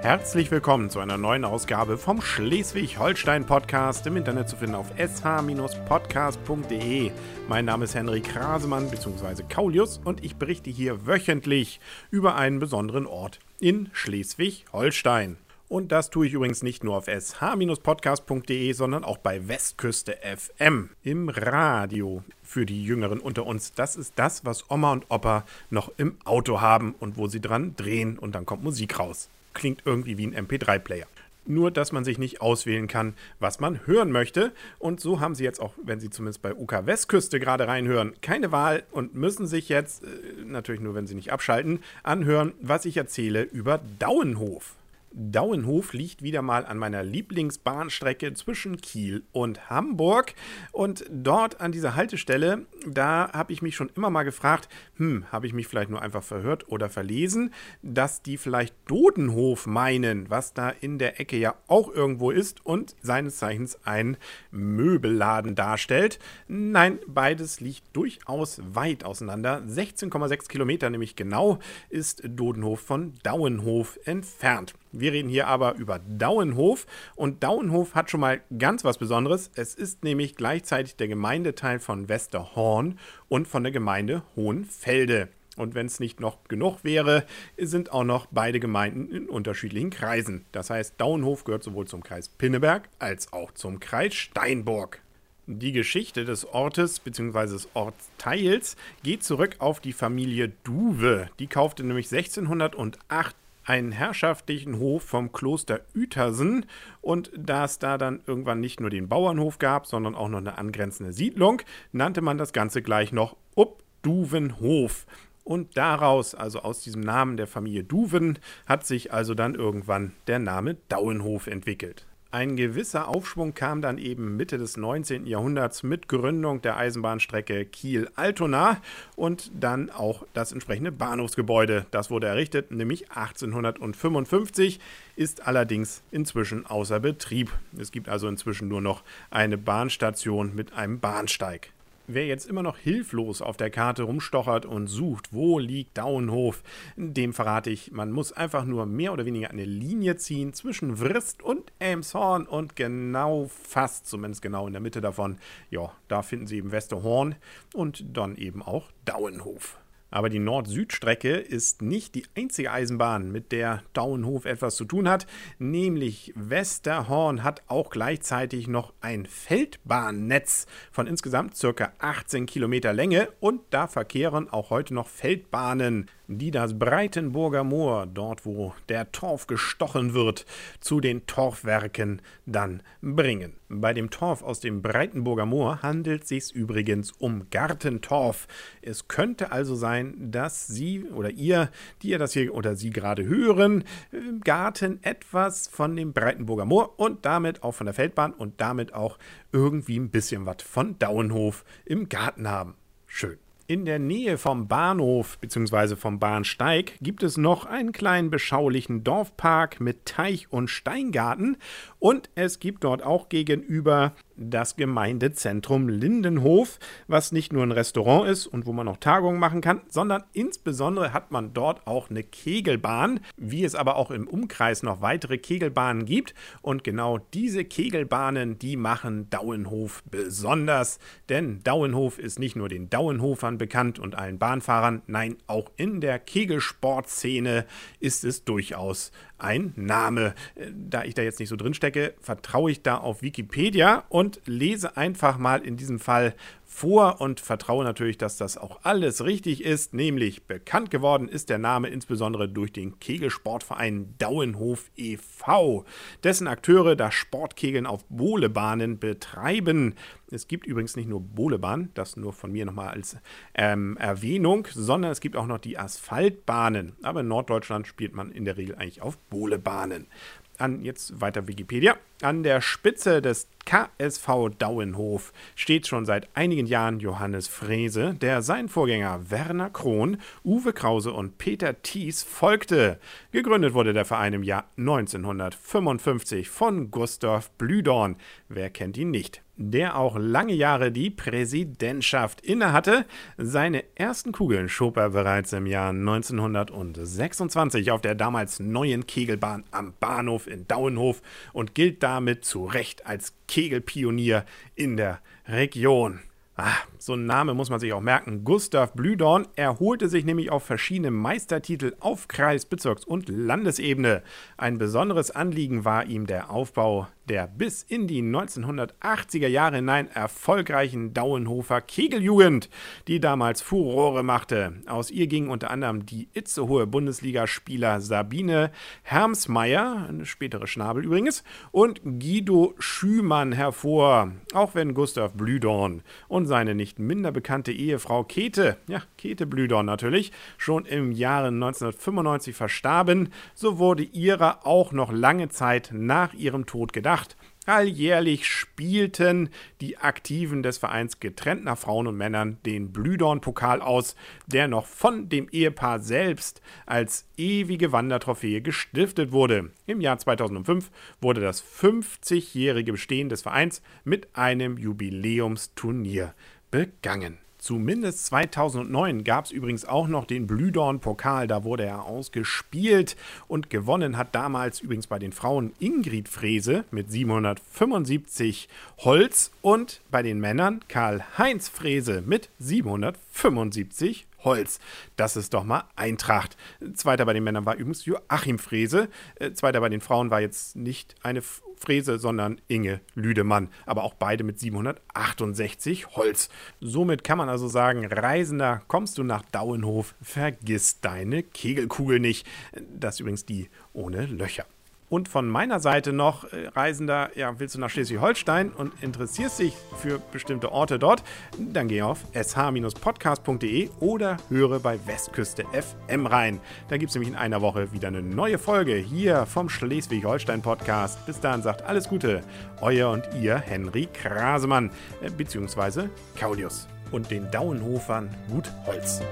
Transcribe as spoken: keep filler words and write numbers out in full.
Herzlich willkommen zu einer neuen Ausgabe vom Schleswig-Holstein-Podcast, im Internet zu finden auf s h podcast punkt d e. Mein Name ist Henry Krasemann bzw. Kaulius und ich berichte hier wöchentlich über einen besonderen Ort in Schleswig-Holstein. Und das tue ich übrigens nicht nur auf s h podcast punkt d e, sondern auch bei Westküste F M im Radio. Für die Jüngeren unter uns, das ist das, was Oma und Opa noch im Auto haben und wo sie dran drehen und dann kommt Musik raus. Klingt irgendwie wie ein M P drei Player. Nur, dass man sich nicht auswählen kann, was man hören möchte. Und so haben sie jetzt auch, wenn sie zumindest bei U K Westküste gerade reinhören, keine Wahl und müssen sich jetzt, natürlich nur, wenn sie nicht abschalten, anhören, was ich erzähle über Dauenhof. Dauenhof liegt wieder mal an meiner Lieblingsbahnstrecke zwischen Kiel und Hamburg und dort an dieser Haltestelle, da habe ich mich schon immer mal gefragt, hm, habe ich mich vielleicht nur einfach verhört oder verlesen, dass die vielleicht Dodenhof meinen, was da in der Ecke ja auch irgendwo ist und seines Zeichens ein Möbelladen darstellt. Nein, beides liegt durchaus weit auseinander. sechzehn Komma sechs Kilometer nämlich genau ist Dodenhof von Dauenhof entfernt. Wir reden hier aber über Dauenhof und Dauenhof hat schon mal ganz was Besonderes. Es ist nämlich gleichzeitig der Gemeindeteil von Westerhorn und von der Gemeinde Hohenfelde. Und wenn es nicht noch genug wäre, sind auch noch beide Gemeinden in unterschiedlichen Kreisen. Das heißt, Dauenhof gehört sowohl zum Kreis Pinneberg als auch zum Kreis Steinburg. Die Geschichte des Ortes bzw. des Ortsteils geht zurück auf die Familie Duwe. Die kaufte nämlich sechzehnhundertacht einen herrschaftlichen Hof vom Kloster Uetersen und da es da dann irgendwann nicht nur den Bauernhof gab, sondern auch noch eine angrenzende Siedlung, nannte man das Ganze gleich noch Obduvenhof. Und daraus, also aus diesem Namen der Familie Duven, hat sich also dann irgendwann der Name Dauenhof entwickelt. Ein gewisser Aufschwung kam dann eben Mitte des neunzehnten Jahrhunderts mit Gründung der Eisenbahnstrecke Kiel-Altona und dann auch das entsprechende Bahnhofsgebäude. Das wurde errichtet, nämlich achtzehnhundertfünfundfünfzig, ist allerdings inzwischen außer Betrieb. Es gibt also inzwischen nur noch eine Bahnstation mit einem Bahnsteig. Wer jetzt immer noch hilflos auf der Karte rumstochert und sucht, wo liegt Dauenhof, dem verrate ich, man muss einfach nur mehr oder weniger eine Linie ziehen zwischen Wrist und Elmshorn und genau fast, zumindest genau in der Mitte davon, ja, da finden Sie eben Westerhorn und dann eben auch Dauenhof. Aber die Nord-Süd-Strecke ist nicht die einzige Eisenbahn, mit der Dauenhof etwas zu tun hat. Nämlich Westerhorn hat auch gleichzeitig noch ein Feldbahnnetz von insgesamt ca. achtzehn Kilometer Länge. Und da verkehren auch heute noch Feldbahnen, die das Breitenburger Moor, dort wo der Torf gestochen wird, zu den Torfwerken dann bringen. Bei dem Torf aus dem Breitenburger Moor handelt es sich übrigens um Gartentorf. Es könnte also sein, dass Sie oder ihr, die ihr das hier oder Sie gerade hören, im Garten etwas von dem Breitenburger Moor und damit auch von der Feldbahn und damit auch irgendwie ein bisschen was von Dauenhof im Garten haben. Schön. In der Nähe vom Bahnhof bzw. vom Bahnsteig gibt es noch einen kleinen beschaulichen Dorfpark mit Teich und Steingarten und es gibt dort auch gegenüber das Gemeindezentrum Lindenhof, was nicht nur ein Restaurant ist und wo man auch Tagungen machen kann, sondern insbesondere hat man dort auch eine Kegelbahn, wie es aber auch im Umkreis noch weitere Kegelbahnen gibt und genau diese Kegelbahnen, die machen Dauenhof besonders, denn Dauenhof ist nicht nur den Dauenhofern bekannt und allen Bahnfahrern. Nein, auch in der Kegelsportszene ist es durchaus ein Name. Da ich da jetzt nicht so drin stecke, vertraue ich da auf Wikipedia und lese einfach mal in diesem Fall vor und vertraue natürlich, dass das auch alles richtig ist. Nämlich bekannt geworden ist der Name insbesondere durch den Kegelsportverein Dauenhof e V, dessen Akteure das Sportkegeln auf Bohlebahnen betreiben. Es gibt übrigens nicht nur Bohlebahnen, das nur von mir nochmal als ähm, Erwähnung, sondern es gibt auch noch die Asphaltbahnen. Aber in Norddeutschland spielt man in der Regel eigentlich auf Bohlebahnen. An, jetzt weiter Wikipedia. An der Spitze des K S V Dauenhof steht schon seit einigen wenigen Jahren Johannes Frese, der seinen Vorgänger Werner Kron, Uwe Krause und Peter Thies folgte. Gegründet wurde der Verein im Jahr neunzehnhundertfünfundfünfzig von Gustav Blüdorn. Wer kennt ihn nicht? Der auch lange Jahre die Präsidentschaft innehatte. Seine ersten Kugeln schob er bereits im Jahr neunzehnhundertsechsundzwanzig auf der damals neuen Kegelbahn am Bahnhof in Dauenhof und gilt damit zu Recht als Kegelpionier in der Region. Ah, so einen Namen muss man sich auch merken. Gustav Blüdorn erholte sich nämlich auf verschiedene Meistertitel auf Kreis-, Bezirks- und Landesebene. Ein besonderes Anliegen war ihm der Aufbau der bis in die neunzehnhundertachtziger Jahre hinein erfolgreichen Dauenhofer Kegeljugend, die damals Furore machte. Aus ihr gingen unter anderem die itzehoe Bundesligaspieler Sabine Hermsmeier, eine spätere Schnabel übrigens, und Guido Schümann hervor, auch wenn Gustav Blüdorn und seine nicht minder bekannte Ehefrau Käthe, ja, Käthe Blüdorn natürlich, schon im Jahre neunzehnhundertfünfundneunzig verstarben, so wurde ihrer auch noch lange Zeit nach ihrem Tod gedacht. Alljährlich spielten die Aktiven des Vereins getrennt nach Frauen und Männern den Blüdorn-Pokal aus, der noch von dem Ehepaar selbst als ewige Wandertrophäe gestiftet wurde. Im Jahr zweitausendfünf wurde das fünfzigjährige Bestehen des Vereins mit einem Jubiläumsturnier begangen. Zumindest zweitausendneun gab es übrigens auch noch den Blüdorn-Pokal, da wurde er ausgespielt und gewonnen hat damals übrigens bei den Frauen Ingrid Frese mit siebenhundertfünfundsiebzig Holz und bei den Männern Karl-Heinz Frese mit siebenhundertfünfundsiebzig Holz. Das ist doch mal Eintracht. Zweiter bei den Männern war übrigens Joachim Frese. Zweiter bei den Frauen war jetzt nicht eine Frese, sondern Inge Lüdemann. Aber auch beide mit siebenhundertachtundsechzig Holz. Somit kann man also sagen, Reisender, kommst du nach Dauenhof, vergiss deine Kegelkugel nicht. Das ist übrigens die ohne Löcher. Und von meiner Seite noch, Reisender, ja, willst du nach Schleswig-Holstein und interessierst dich für bestimmte Orte dort, dann geh auf s h podcast punkt d e oder höre bei Westküste F M rein. Da gibt es nämlich in einer Woche wieder eine neue Folge hier vom Schleswig-Holstein-Podcast. Bis dahin sagt alles Gute, euer und ihr Henry Krasemann, beziehungsweise Kaulius. Und den Dauenhofern gut Holz.